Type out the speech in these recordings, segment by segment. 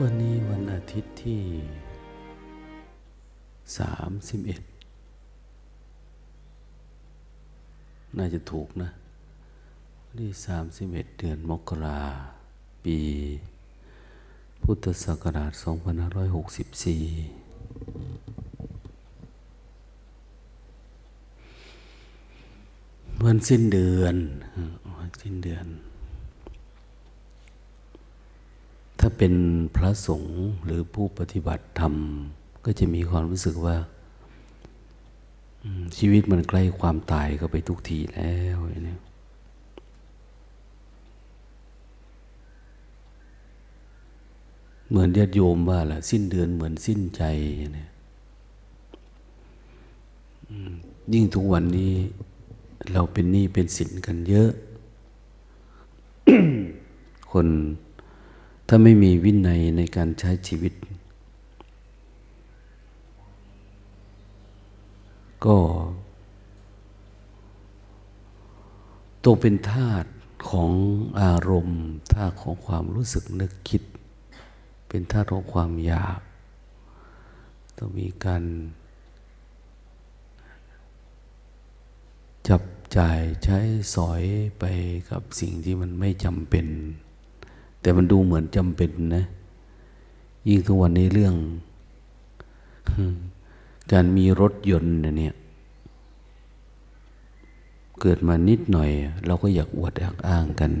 วันนี้วันอาทิตย์ที่31น่าจะถูกนะวันที่31เดือนมกราปีพุทธศักราช2564วันสิ้นเดือนถ้าเป็นพระสงฆ์หรือผู้ปฏิบัติธรรมก็จะมีความรู้สึกว่าชีวิตมันใกล้ความตายเข้าไปทุกทีแล้วเนี่ยเหมือนญาติโยมว่าล่ะสิ้นเดือนเหมือนสิ้นใจเนี่ยยิ่งทุกวันนี้เราเป็นหนี้เป็นสินกันเยอะ คนถ้าไม่มีวินัยในการใช้ชีวิตก็ตกเป็นทาสของอารมณ์ทาสของความรู้สึกนึกคิดเป็นทาสของความอยากต้องมีการจับจ่ายใช้สอยไปกับสิ่งที่มันไม่จำเป็นแต่มันดูเหมือนจำเป็นนะยิ่งทุกวันนี้เรื่องการมีรถยนต์เนี่ยเกิดมานิดหน่อยเราก็อยากอวดอยากอ้างกัน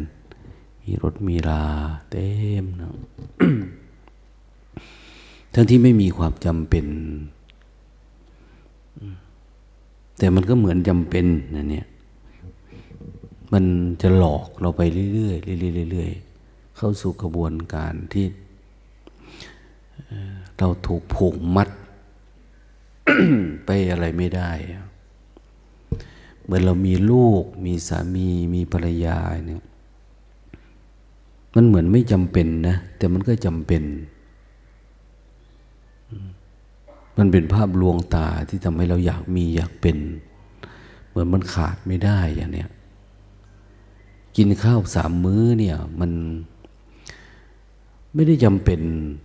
มีรถมีราเต็มนะ ทั้งที่ไม่มีความจำเป็นแต่มันก็เหมือนจำเป็นนะเนี่ยมันจะหลอกเราไปเรื่อยๆเรื่อยๆเข้าสู่กระบวนการที่เราถูกผูกมัด ไปอะไรไม่ได้เหมือนเรามีลูกมีสามีมีภรรยาเนี่ยมันเหมือนไม่จำเป็นนะแต่มันก็จำเป็นมันเป็นภาพลวงตาที่ทำให้เราอยากมีอยากเป็นเหมือนมันขาดไม่ได้อย่างเนี้ยกินข้าว3 มื้อเนี่ยมันไม่ได้จำเป็น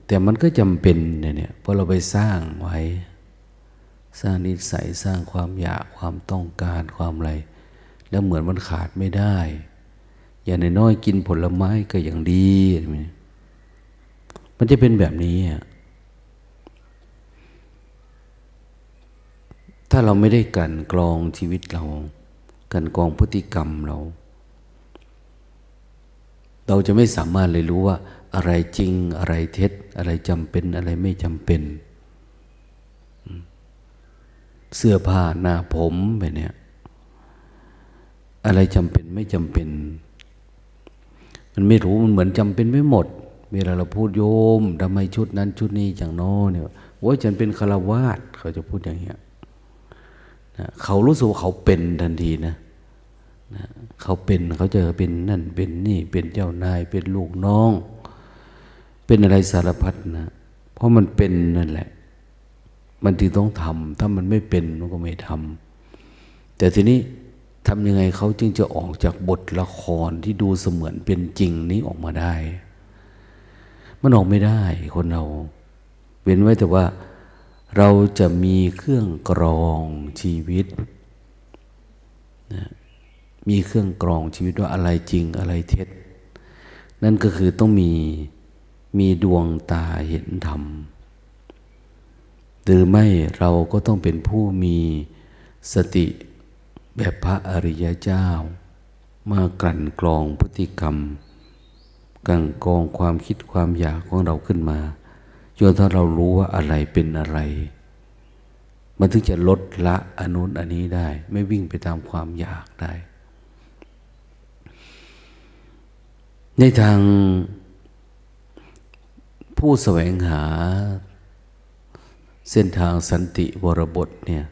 แต่มันก็จำเป็นเนี่ยเพราะเราไปสร้างไว้สร้างนิสัยสร้างความอยากความต้องการความอะไรแล้วเหมือนมันขาดไม่ได้อย่างน้อยๆกินผลไม้ก็อย่างดีมันจะเป็นแบบนี้ถ้าเราไม่ได้กลั่นกรองชีวิตเรากลั่นกรองพฤติกรรมเราจะไม่สามารถเลยรู้ว่าอะไรจริงอะไรเท็จอะไรจำเป็นอะไรไม่จำเป็นเสื้อผ้าหน้าผมแบบเนี้ยอะไรจำเป็นไม่จำเป็นมันไม่รู้มันเหมือนจำเป็นไม่หมดเวลาเราพูดโยมทำไมชุดนั้นชุดนี้อย่างน้อเนี่ยโอ้ยฉันเป็นฆราวาสเขาจะพูดอย่างเงี้ยเขารู้สึกว่าเขาเป็นทันทีนะเขาเป็นเขาจะเป็นนั่นเป็นนี่เป็นเจ้านายเป็นลูกน้องเป็นอะไรสารพัดนะเพราะมันเป็นนั่นแหละมันจึงต้องทำถ้ามันไม่เป็นมันก็ไม่ทำแต่ทีนี้ทำยังไงเขาจึงจะออกจากบทละครที่ดูเสมือนเป็นจริงนี้ออกมาได้มันออกไม่ได้คนเราเว้นไว้แต่ว่าเราจะมีเครื่องกรองชีวิตนะมีเครื่องกรองชีวิตว่าอะไรจริงอะไรเท็จนั่นก็คือต้องมีดวงตาเห็นธรรมหรือไม่เราก็ต้องเป็นผู้มีสติแบบพระอริยเจ้ามากลั่นกรองพฤติกรรมกลั่นกรองความคิดความอยากของเราขึ้นมาจนถ้าเรารู้ว่าอะไรเป็นอะไรมันถึงจะลดละอันนู้นอันนี้ได้ไม่วิ่งไปตามความอยากได้ในทางผู้แสวงหาเส้นทางสันติวรบทเนี่ย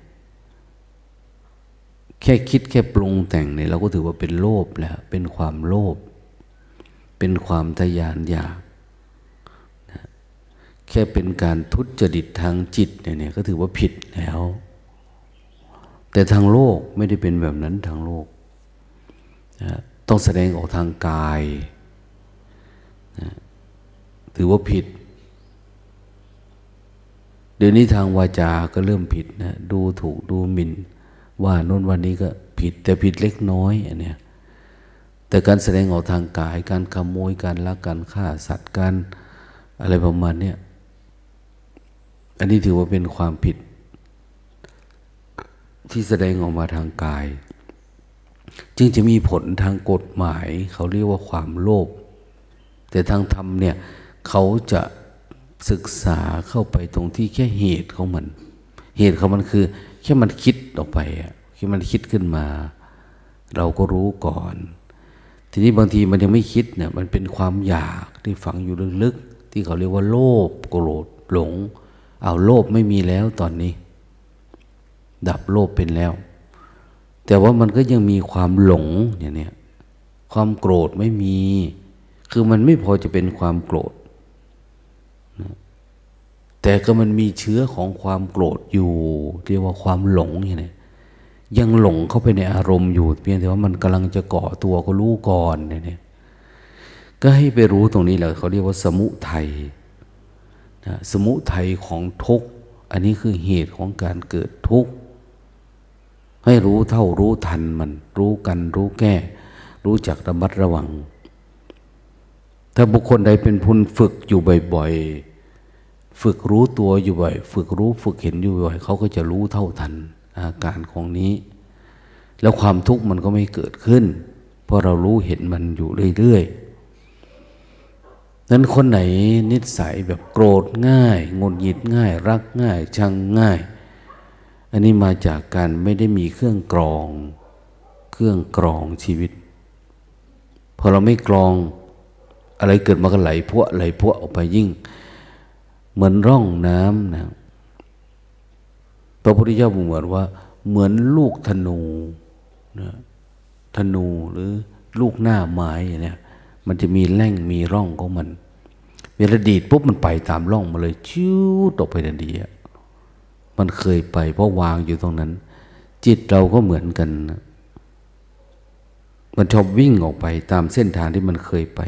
แค่คิดแค่ปรุงแต่งเนี่ยเราก็ถือว่าเป็นโลภแล้วเป็นความโลภเป็นความทะยานอยากแค่เป็นการทุจริตทางจิตเนี่ยก็ถือว่าผิดแล้วแต่ทางโลกไม่ได้เป็นแบบนั้นทางโลกนะต้องแสดงออกทางกายนะถือว่าผิด เดี๋ยวนี้ทางวาจาก็เริ่มผิดนะดูถูกดูหมิ่นว่าโน่นวันนี้ก็ผิดแต่ผิดเล็กน้อยอันเนี้ยแต่การแสดงออกทางกายการขโมยการลักการฆ่าสัตว์การอะไรประมาณเนี้ยอันนี้ถือว่าเป็นความผิดที่แสดงออกมาทางกายจึงจะมีผลทางกฎหมายเขาเรียกว่าความโลภแต่ทางธรรมเนี่ยเขาจะศึกษาเข้าไปตรงที่แค่เหตุของมันเหตุของมันคือแค่มันคิดออกไปแค่มันคิดขึ้นมาเราก็รู้ก่อนทีนี้บางทีมันยังไม่คิดเนี่ยมันเป็นความอยากที่ฝังอยู่ลึกๆที่เขาเรียกว่าโลภโกรธหลงโลภไม่มีแล้วตอนนี้ดับโลภเป็นแล้วแต่ว่ามันก็ยังมีความหลงเนี่ยความโกรธไม่มีคือมันไม่พอจะเป็นความโกรธแต่ก็มันมีเชื้อของความโกรธอยู่เรียกว่าความหลงเนี่ยยังหลงเข้าไปในอารมณ์อยู่เพียงแต่ว่ามันกำลังจะก่อตัวก็รู้ก่อนเนี่ยก็ให้ไปรู้ตรงนี้แหละเขาเรียกว่าสมุทัยสมุทัยของทุกข์อันนี้คือเหตุของการเกิดทุกข์ให้รู้เท่ารู้ทันมันรู้กันรู้แก้รู้จักระมัดระวังถ้าบุคคลใดเป็นผู้ฝึกอยู่บ่อยๆฝึกรู้ตัวอยู่บ่อยฝึกรู้ฝึกเห็นอยู่บ่อยเขาก็จะรู้เท่าทันอาการของนี้แล้วความทุกข์มันก็ไม่เกิดขึ้นเพราะเรารู้เห็นมันอยู่เรื่อยๆนั้นคนไหนนิสัยแบบโกรธง่ายหงุดหงิดง่ายรักง่ายชังง่ายอันนี้มาจากการไม่ได้มีเครื่องกรองชีวิตพอเราไม่กรองอะไรเกิดมาก็ไหลพวกออกไปยิ่งเหมือนร่องน้ำนะพระพุทธเจ้าบอกว่าเหมือนลูกธนูนะธนูหรือลูกหน้าไม้เนี่ยมันจะมีแหล่งมีร่องของมันเวลาดีดปุ๊บมันไปตามร่องมาเลยชิวตกไปทันทีมันเคยไปเพราะวางอยู่ตรงนั้นจิตเราก็เหมือนกันมันชอบวิ่งออกไปตามเส้นทางที่มันเคยไป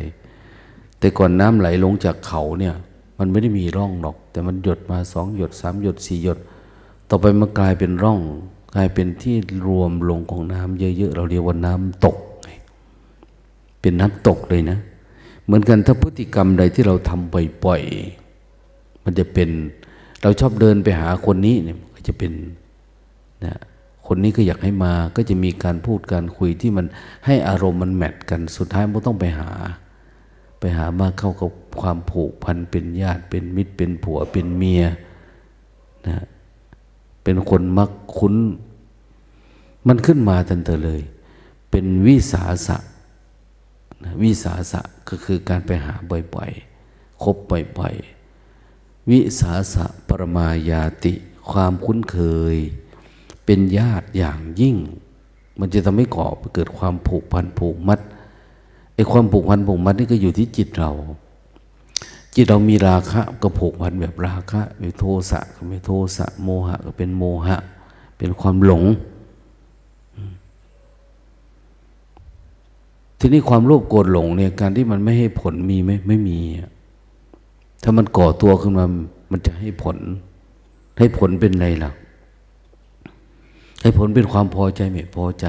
แต่ก่อนน้ำไหลลงจากเขาเนี่ยมันไม่ได้มีร่องหรอกแต่มันหยดมา2หยด3หยด4หยดต่อไปมันกลายเป็นร่องกลายเป็นที่รวมลงของน้ำเยอะๆเราเรียกว่าน้ำตกเป็นน้ำตกเลยนะเหมือนกันถ้าพฤติกรรมใดที่เราทำบ่อยๆมันจะเป็นเราชอบเดินไปหาคนนี้เนี่ยก็จะเป็นนะคนนี้ก็อยากให้มาก็จะมีการพูดการคุยที่มันให้อารมณ์มันแมทกันสุดท้ายมันต้องไปหามาเข้ากับความผูกพันเป็นญาติเป็นมิตรเป็นผัวเป็นเมียนะเป็นคนมักคุ้นมันขึ้นมาทันทีเลยเป็นวิสาสะนะวิสาสะก็คือการไปหาบ่อยๆคบบ่อยๆวิสาสะปรมายาติความคุ้นเคยเป็นญาติอย่างยิ่งมันจะทำให้ก่อเกิดความผูกพันผูกมัดไอ้ความผูกพันผูกมัดนี่ก็อยู่ที่จิตเรามีราคะก็ผูกพันแบบราคะมีโทสะก็มีโทสะโมหะก็เป็นโมหะเป็นความหลงทีนี้ความโลภโกรธหลงเนี่ยการที่มันไม่ให้ผลมีไหมไม่มีถ้ามันก่อตัวขึ้นมามันจะให้ผลเป็นไรล่ะให้ผลเป็นความพอใจไม่พอใจ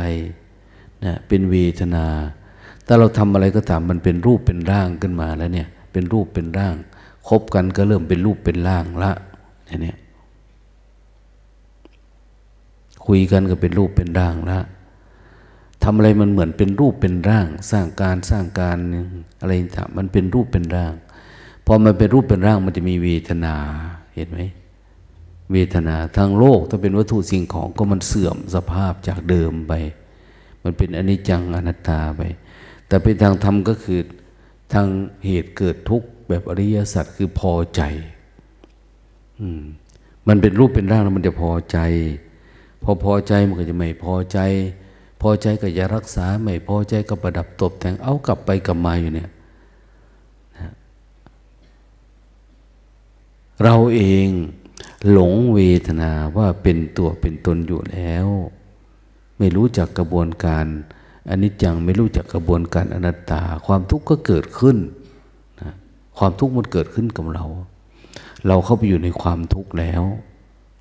นะเป็นเวทนาถ้าเราทำอะไรก็ตามมันเป็นรูปเป็นร่างขึ้นมาแล้วเนี่ยเป็นรูปเป็นร่างคบกันก็เริ่มเป็นรูปเป็นร่างละเนี่ยคุยกันก็เป็นรูปเป็นร่างละทำอะไรมันเหมือนเป็นรูปเป็นร่างสร้างการอะไรต่างมันเป็นรูปเป็นร่างพอมันเป็นรูปเป็นร่างมันจะมีเวทนาเห็นไหมเวทนาทางโลกถ้าเป็นวัตถุสิ่งของก็มันเสื่อมสภาพจากเดิมไปมันเป็นอนิจจังอนัตตาไปแต่เป็นทางธรรมก็คือทางเหตุเกิดทุกข์แบบอริยสัจคือพอใจมันเป็นรูปเป็นร่างแล้วมันจะพอใจพอใจมันก็จะไม่พอใจพอใจก็จะรักษาไม่พอใจก็ประดับตบแต่งเอากลับไปกลับมาอยู่เนี่ยเราเองหลงเวทนาว่าเป็นตัวเป็นตนอยู่แล้วไม่รู้จักกระบวนการอนิจจังไม่รู้จักกระบวนการอนัตตาความทุกข์ก็เกิดขึ้นนะความทุกข์มันเกิดขึ้นกับเรา เราเข้าไปอยู่ในความทุกข์แล้ว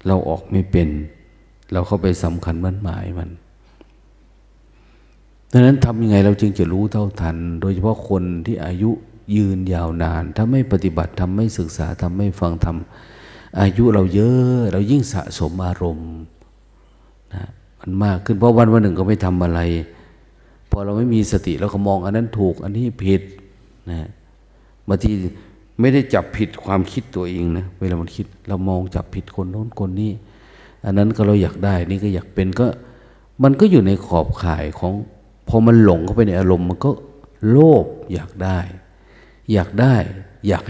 เราออกไม่เป็นเราเข้าไปสำคัญมั่นหมายมันดังนั้นทำยังไงเราจึงจะรู้เท่าทันโดยเฉพาะคนที่อายุยืนยาวนานถ้าไม่ปฏิบัติทำไม่ศึกษาทำไม่ฟังทำอายุเราเยอะเรายิ่งสะสมอารมณ์นะมันมากขึ้นเพราะวันหนึ่งก็ไม่ทำอะไรพอเราไม่มีสติเราก็มองอันนั้นถูกอันนี้ผิดนะบางทีไม่ได้จับผิดความคิดตัวเองนะเวลามันคิดเรามองจับผิดคนโน้นคนนี้อันนั้นก็เราอยากได้นี่ก็อยากเป็นก็มันก็อยู่ในขอบข่ายของพอมันหลงเข้าไปในอารมณ์มันก็โลภอยากได้อยากใ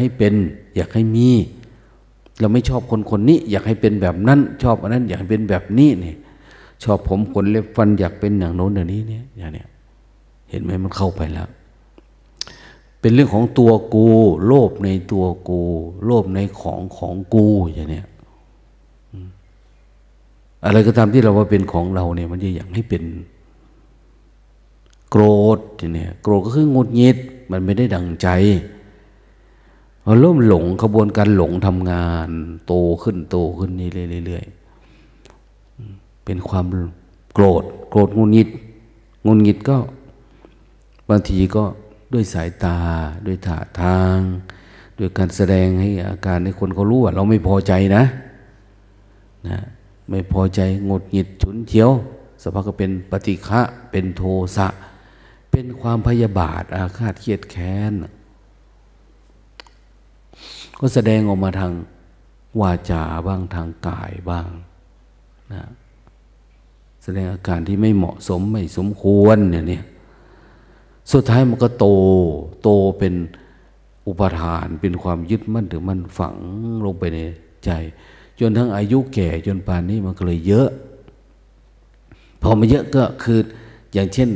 ห้เป็นอยากให้มีเราไม่ชอบคนคนนี้อยากให้เป็นแบบนั้นชอบอันนั้นอยากเป็นแบบนี้นี่ชอบผมขนเล็บฟันอยากเป็นอย่างโน้นอย่างนี้เนี่ยอย่างเนี้ยเห็นไหมมันเข้าไปแล้วเป็นเรื่องของตัวกูโลภในตัวกูโลภในของกูอย่างเนี้ยอะไรก็ตามที่เราว่าเป็นของเราเนี่ยมันจะอยากให้เป็นโกรธอย่างเนี้ยโกรธก็คืองุดหงิดมันไม่ได้ดังใจเราเริ่มหลงขบวนการหลงทำงานโตขึ้นนี่เรื่อยๆเป็นความโกรธงุนงิดก็บางทีก็ด้วยสายตาด้วยท่าทางด้วยการแสดงให้อาการให้คนเขารู้ว่าเราไม่พอใจนะไม่พอใจงุนงิดฉุนเฉียวสักพักก็เป็นปฏิฆะเป็นโทสะเป็นความพยาบาทอาฆาตเคียดแค้นก็แสดงออกมาทางวาจาบ้างทางกายบ้างนะแสดงอาการที่ไม่เหมาะสมไม่สมควรเนี่ยสุดท้ายมันก็โตเป็นอุปทานเป็นความยึดมั่นถือมั่นฝังลงไปในใจจนทั้งอายุแก่จนป่านนี้มันก็เลยเยอะพอมาเยอะก็คืออย่างเช่น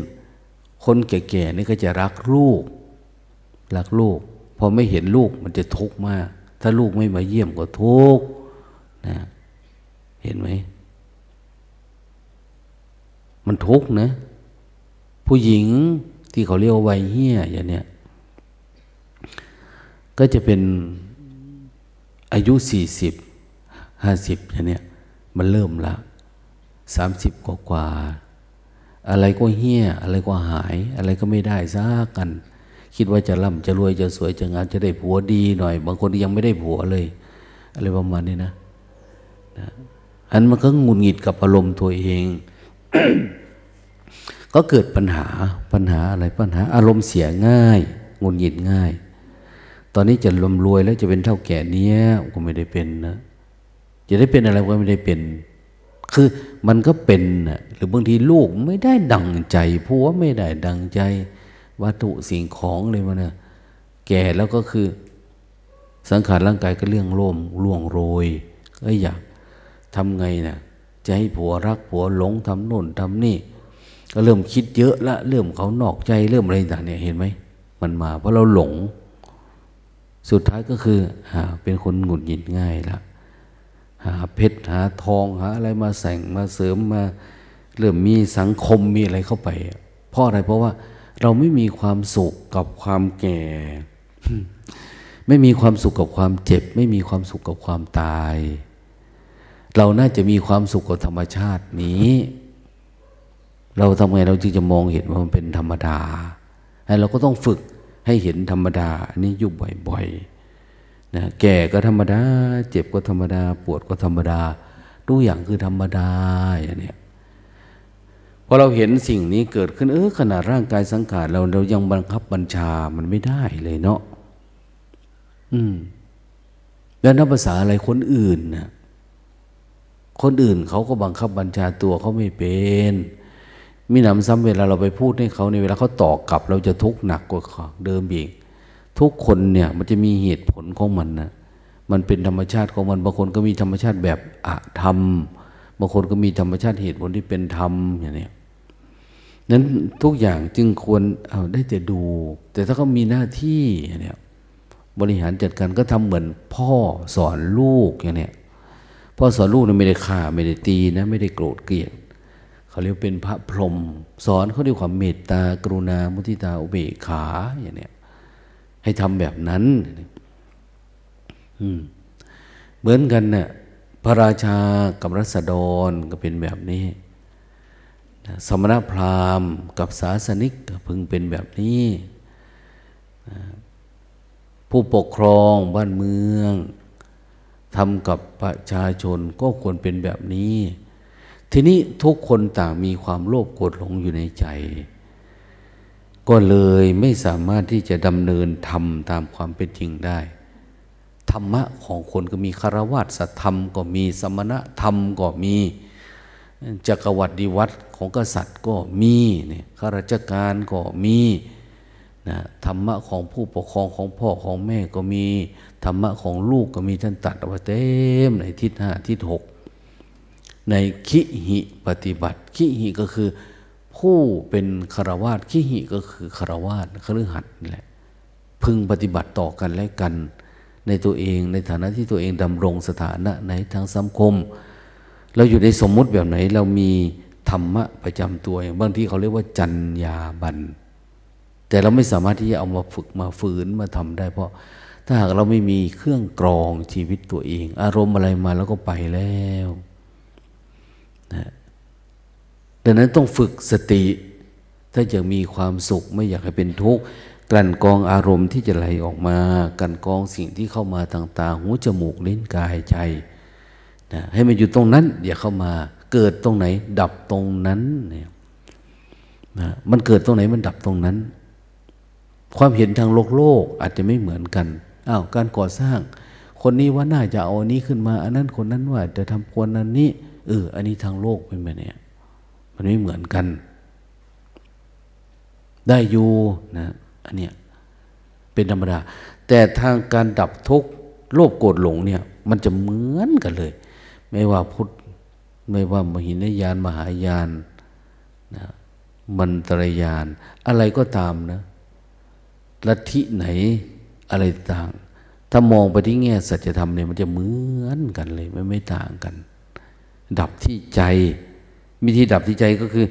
คนแก่ๆนี่ก็จะรักลูกพอไม่เห็นลูกมันจะทุกข์มากถ้าลูกไม่มาเยี่ยมก็ทุกข์นะเห็นไหมมันทุกข์นะผู้หญิงที่เขาเรียกว่าวัยเหี้ยอย่างเนี้ยก็จะเป็นอายุ40-50อย่างเนี้ยมันเริ่มละ30กว่าอะไรก็เหี้ยอะไรก็หายอะไรก็ไม่ได้ซะกันคิดว่าจะร่ำจะรวยจะสวยจะงามจะได้ผัวดีหน่อยบางคนยังไม่ได้ผัวเลยอะไรประมาณนี้นะอันมันก็หงุดหงิดกับอารมณ์ตัวเอง ก็เกิดปัญหาอะไรปัญหาอารมณ์เสียง่ายหงุดหงิดง่ายตอนนี้จะร่ำรวยแล้วจะเป็นเท่าแก่เนี้ยก็ไม่ได้เป็นนะจะได้เป็นอะไรก็ไม่ได้เป็นคือมันก็เป็นนะหรือบางทีลูกไม่ได้ดังใจผัวไม่ได้ดังใจวัตถุสิ่งของเลยมันนะแก่แล้วก็คือสังขารร่างกายก็เรื่องล่วงโรยก็อยากทำไงนะจะให้ผัวรักผัวหลงทำโน่นทำนี่ก็เริ่มคิดเยอะละเริ่มเขานอกใจเริ่มอะไรต่างเนี่ยเห็นไหมมันมาเพราะเราหลงสุดท้ายก็คือเป็นคนหงุดหงิดง่ายละหาเพชรหาทองหาอะไรมาแสงมาเสริมมาเริ่มมีสังคมมีอะไรเข้าไปเพราะอะไรเพราะว่าเราไม่มีความสุขกับความแก่ ไม่มีความสุขกับความเจ็บไม่มีความสุขกับความตายเราน่าจะมีความสุขกับธรรมชาตินี้เราทำไงเราจึงจะมองเห็นว่ามันเป็นธรรมดาให้เราก็ต้องฝึกให้เห็นธรรมดาอันนี้อยู่บ่อยๆนะแก่ก็ธรรมดาเจ็บก็ธรรมดาปวดก็ธรรมดาทุกอย่างคือธรรมดาอย่างเนี้ยพอเราเห็นสิ่งนี้เกิดขึ้นขนาดร่างกายสังขารเรายังบังคับบัญชามันไม่ได้เลยเนาะแล้วนับภาษาอะไรคนอื่นนะคนอื่นเขาก็บังคับบัญชาตัวเขาไม่เป็นมีหนำซ้ำเวลาเราไปพูดให้เขาในเวลาเขาตอบกลับเราจะทุกข์หนักกว่าเดิมอีกทุกคนเนี่ยมันจะมีเหตุผลของมันนะมันเป็นธรรมชาติของมันบางคนก็มีธรรมชาติแบบอธรรมบางคนก็มีธรรมชาติเหตุผลที่เป็นธรรมอย่างนี้นั้นทุกอย่างจึงควรได้แต่ดูแต่ถ้าเขามีหน้าที่อย่างนี้บริหารจัดการก็ทำเหมือนพ่อสอนลูกอย่างนี้พ่อสอนลูกเนี่ยไม่ได้ฆ่าไม่ได้ตีนะไม่ได้โกรธเกลียดเขาเรียกเป็นพระพรหมสอนเขาด้วยความเมตตากรุณามุทิตาอุเบกขาอย่างเนี้ยให้ทำแบบนั้น เหมือนกันเนี่ยพระราชากับราษฎรก็เป็นแบบนี้สมณพราหมณ์กับศาสนิกก็พึงเป็นแบบนี้ผู้ปกครองบ้านเมืองทำกับประชาชนก็ควรเป็นแบบนี้ทีนี้ทุกคนต่างมีความโลภโกรธหลงอยู่ในใจก็เลยไม่สามารถที่จะดำเนินธรรมตามความเป็นจริงได้ธรรมะของคนก็มีคฤหัสถธรรมก็มีสมณธรรมก็มีจักรวรรดิวัตรของกษัตริย์ก็มีเนี่ยข้าราชการก็มีนะธรรมะของผู้ปกครองของพ่อของแม่ก็มีธรรมะของลูกก็มีท่านตัดเอาไว้เต็มในทิศห้าทิศหกในขิหิปฏิบัติขิหิก็คือผู้เป็นฆราวาสขิหิก็คือฆราวาสคฤหัสถ์นี่แหละพึงปฏิบัติต่อกันและกันในตัวเองในฐานะที่ตัวเองดำรงสถานะในทางสังคมเราอยู่ในสมมุติแบบไหนเรามีธรรมะประจำตัวอย่างบางที่เขาเรียกว่าจรรยาบรรณแต่เราไม่สามารถที่จะเอามาฝึกมาฝืนมาทำได้เพราะถ้าหากเราไม่มีเครื่องกรองชีวิตตัวเองอารมณ์อะไรมาแล้วก็ไปแล้วนะดังนั้นต้องฝึกสติถ้าอยากมีความสุขไม่อยากให้เป็นทุกข์กลั่นกรองอารมณ์ที่จะไหลออกมากลั่นกรองสิ่งที่เข้ามาต่างๆหูจมูกลิ้นกายใจนะให้มันอยู่ตรงนั้นอย่าเข้ามาเกิดตรงไหนดับตรงนั้นเนี่ยนะมันเกิดตรงไหนมันดับตรงนั้นความเห็นทางโลกอาจจะไม่เหมือนกันอ้าวการก่อสร้างคนนี้ว่าน่าจะเอาอันนี้ขึ้นมาอันนั้นคนนั้นว่าจะทำคนนั้นนี้อันนี้ทางโลกเป็นแบบนี้มันไม่เหมือนกันได้อยู่นะอันเนี้ยเป็นธรรมดาแต่ทางการดับทุกข์โลภโกรธหลงเนี่ยมันจะเหมือนกันเลยไม่ว่าพุทธไม่ว่ามหินญาณมหายานนะมัณฑรยานอะไรก็ตามนะลัทธิไหนอะไรต่างถ้ามองไปที่แง่สัจธรรมเนี่ยมันจะเหมือนกันเลยไม่ต่างกันดับที่ใจวิธีดับที่ใจก็คือ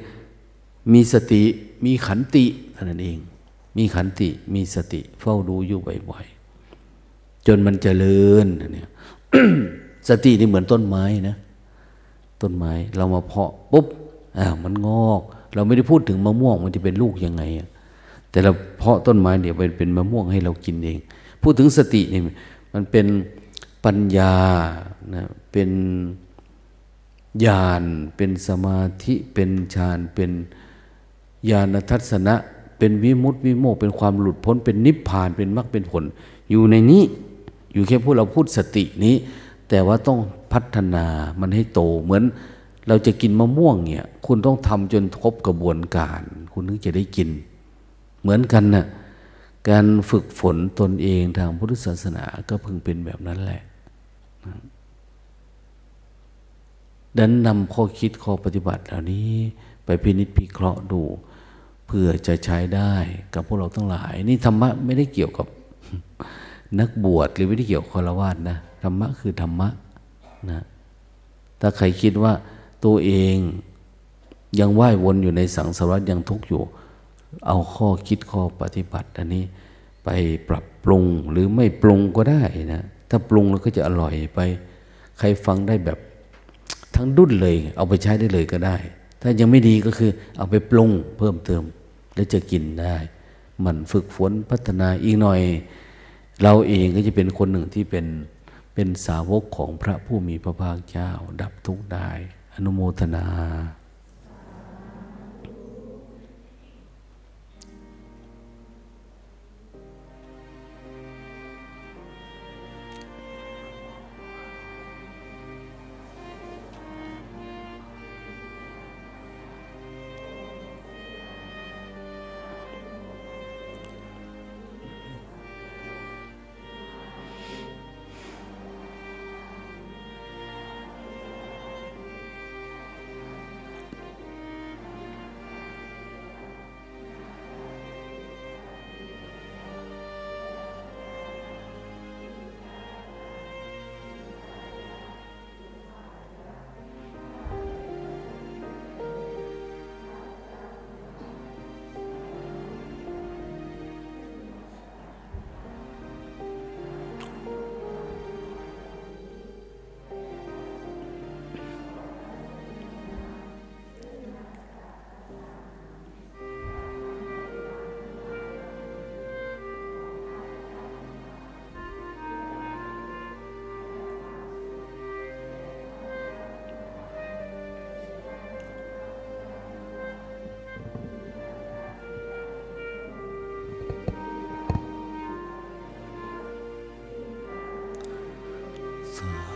มีสติมีขันติเท่านั้นเองมีขันติมีสติเฝ้าดูอยู่บ่อยๆจนมันเจริญเนี่ย สตินี่เหมือนต้นไม้นะต้นไม้เรามาเพาะปุ๊บมันงอกเราไม่ได้พูดถึงมะม่วงมันจะเป็นลูกยังไงแต่เราเพาะต้นไม้เดี๋ยวเป็นมะม่วงให้เรากินเองพูดถึงสตินี่มันเป็นปัญญานะเป็นญาณเป็นสมาธิเป็นฌานเป็นญาณทัศนะเป็นวิมุตติวิโมกข์เป็นความหลุดพ้นเป็นนิพพานเป็นมรรคเป็นผลอยู่ในนี้อยู่แค่พวกเราพูดสตินี้แต่ว่าต้องพัฒนามันให้โตเหมือนเราจะกินมะม่วงเนี่ยคุณต้องทำจนครบกระบวนการคุณถึงจะได้กินเหมือนกันน่ะการฝึกฝนตนเองทางพุทธศาสนาก็พึงเป็นแบบนั้นแหละดันนำข้อคิดข้อปฏิบัติเหล่านี้ไปพินิจพิเคราะห์ดูเพื่อจะใช้ได้กับพวกเราทั้งหลายนี่ธรรมะไม่ได้เกี่ยวกับนักบวชหรือไม่ได้เกี่ยวกับฆราวาสนะธรรมะคือธรรมะนะถ้าใครคิดว่าตัวเองยังว่ายวนอยู่ในสังสารวัฏยังทุกข์อยู่เอาข้อคิดข้อปฏิบัติอันนี้ไปปรับปรุงหรือไม่ปรุงก็ได้นะถ้าปรุงแล้วก็จะอร่อยไปใครฟังได้แบบทั้งดุ้นเลยเอาไปใช้ได้เลยก็ได้ถ้ายังไม่ดีก็คือเอาไปปรุงเพิ่มเติมแล้วจะกินได้มันฝึกฝนพัฒนาอีกหน่อยเราเองก็จะเป็นคนหนึ่งที่เป็นสาวกของพระผู้มีพระภาคเจ้าดับทุกข์ได้อนุโมทนา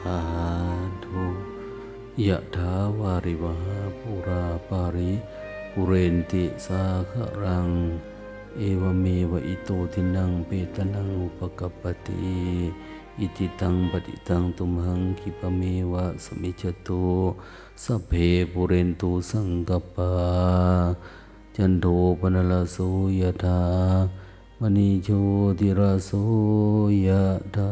สาธุยะถาวาริวาปุราปาริปุเรนติสาคะรังเอวเมวะอิโตทินังเปตนังอุปกัปปติอิติตังปฏิตังตุมหังคิปะเมวะสมิจตุสัพเพปุเรนตุสังกปาจันโทปนลโสยะถามณีโชติระโสยะถา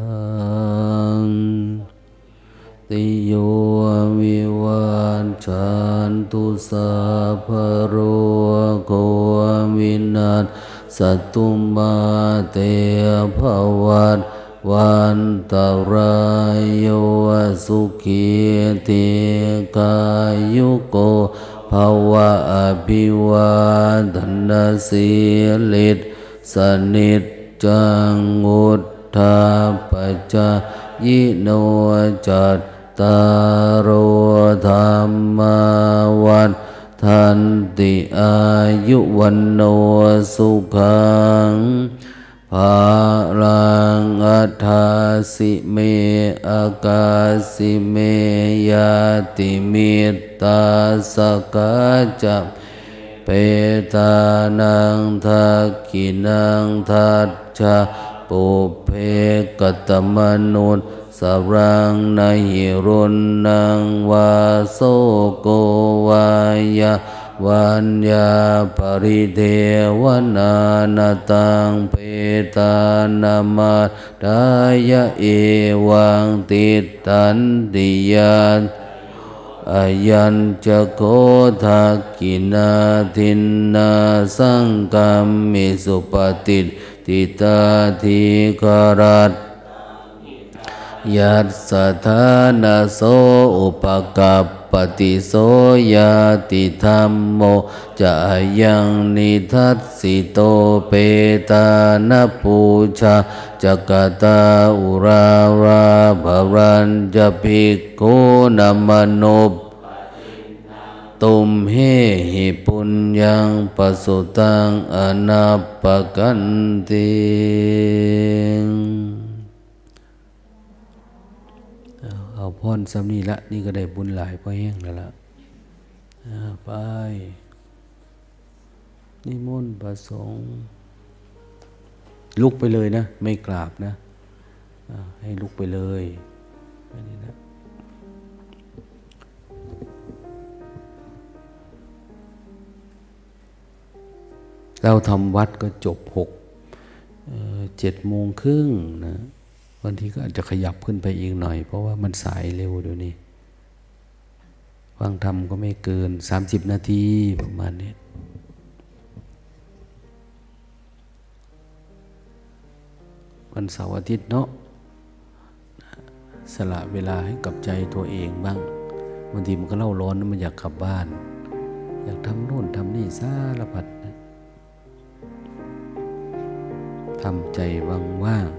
ติโยวิวัจจันตุสัพพะโรโควินาศสัตตุมาเตภวัตวันตรายโยสุขีติกายุโกภวะอภิวาทนาสีลิตสนิจจังอุทธาปัจจยิโนจัตตารธรรมวัฏฏันติอายุวันโนสุขังภาลังอัฏฐาสิเมอากาสิเมยติมิตตาสกาจัมเปตานังทักขินังทัจจาปุเพกตมนุสสรังนหิรุนนังวาโสโกวายาวัญญาปริเทวนานาตังเปตานามาดายะเอวังติตันติยานอายัญจโกทักขินาทินนาสังกัมมิสุปฏิติตาธิกรัตยัสสะทานาโสอุปกัปปติโสยติธัมโมจะยังนิทัสสิโตเปตานปูชาจักตาอุราราภรัญจภิกขุนัมมโนตุมเหหิปุญญังปสุตังอนัปปกันติเอาพรซ้ำนี่ละนี่ก็ได้บุญหลายพอแห้งแล้วละไปนิมนต์พระสงฆ์ลุกไปเลยนะไม่กราบนะให้ลุกไปเลยไปนี่นะเราทำวัดก็จบ7:30นะบางทีก็อาจจะขยับขึ้นไปอีกหน่อยเพราะว่ามันสายเร็วเดี๋ยวนี้ฟังธรรมก็ไม่เกิน30 นาทีประมาณนี้วันเสาร์อาทิตย์เนาะสละเวลาให้กับใจตัวเองบ้างบางทีมันก็เล่าร้อนมันอยากกลับบ้านอยากทำโน่นทำนี่สารพัดทำใจว่างๆ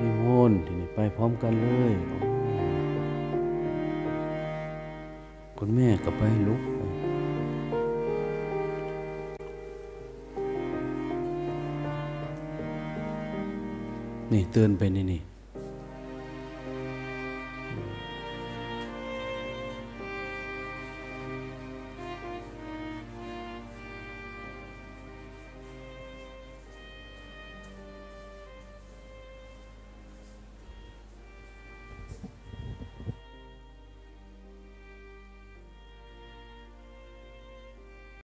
นิมนต์ทีนี้ไปพร้อมกันเลยคุณแม่ก็ไปลุกนี่เตือนไปนี่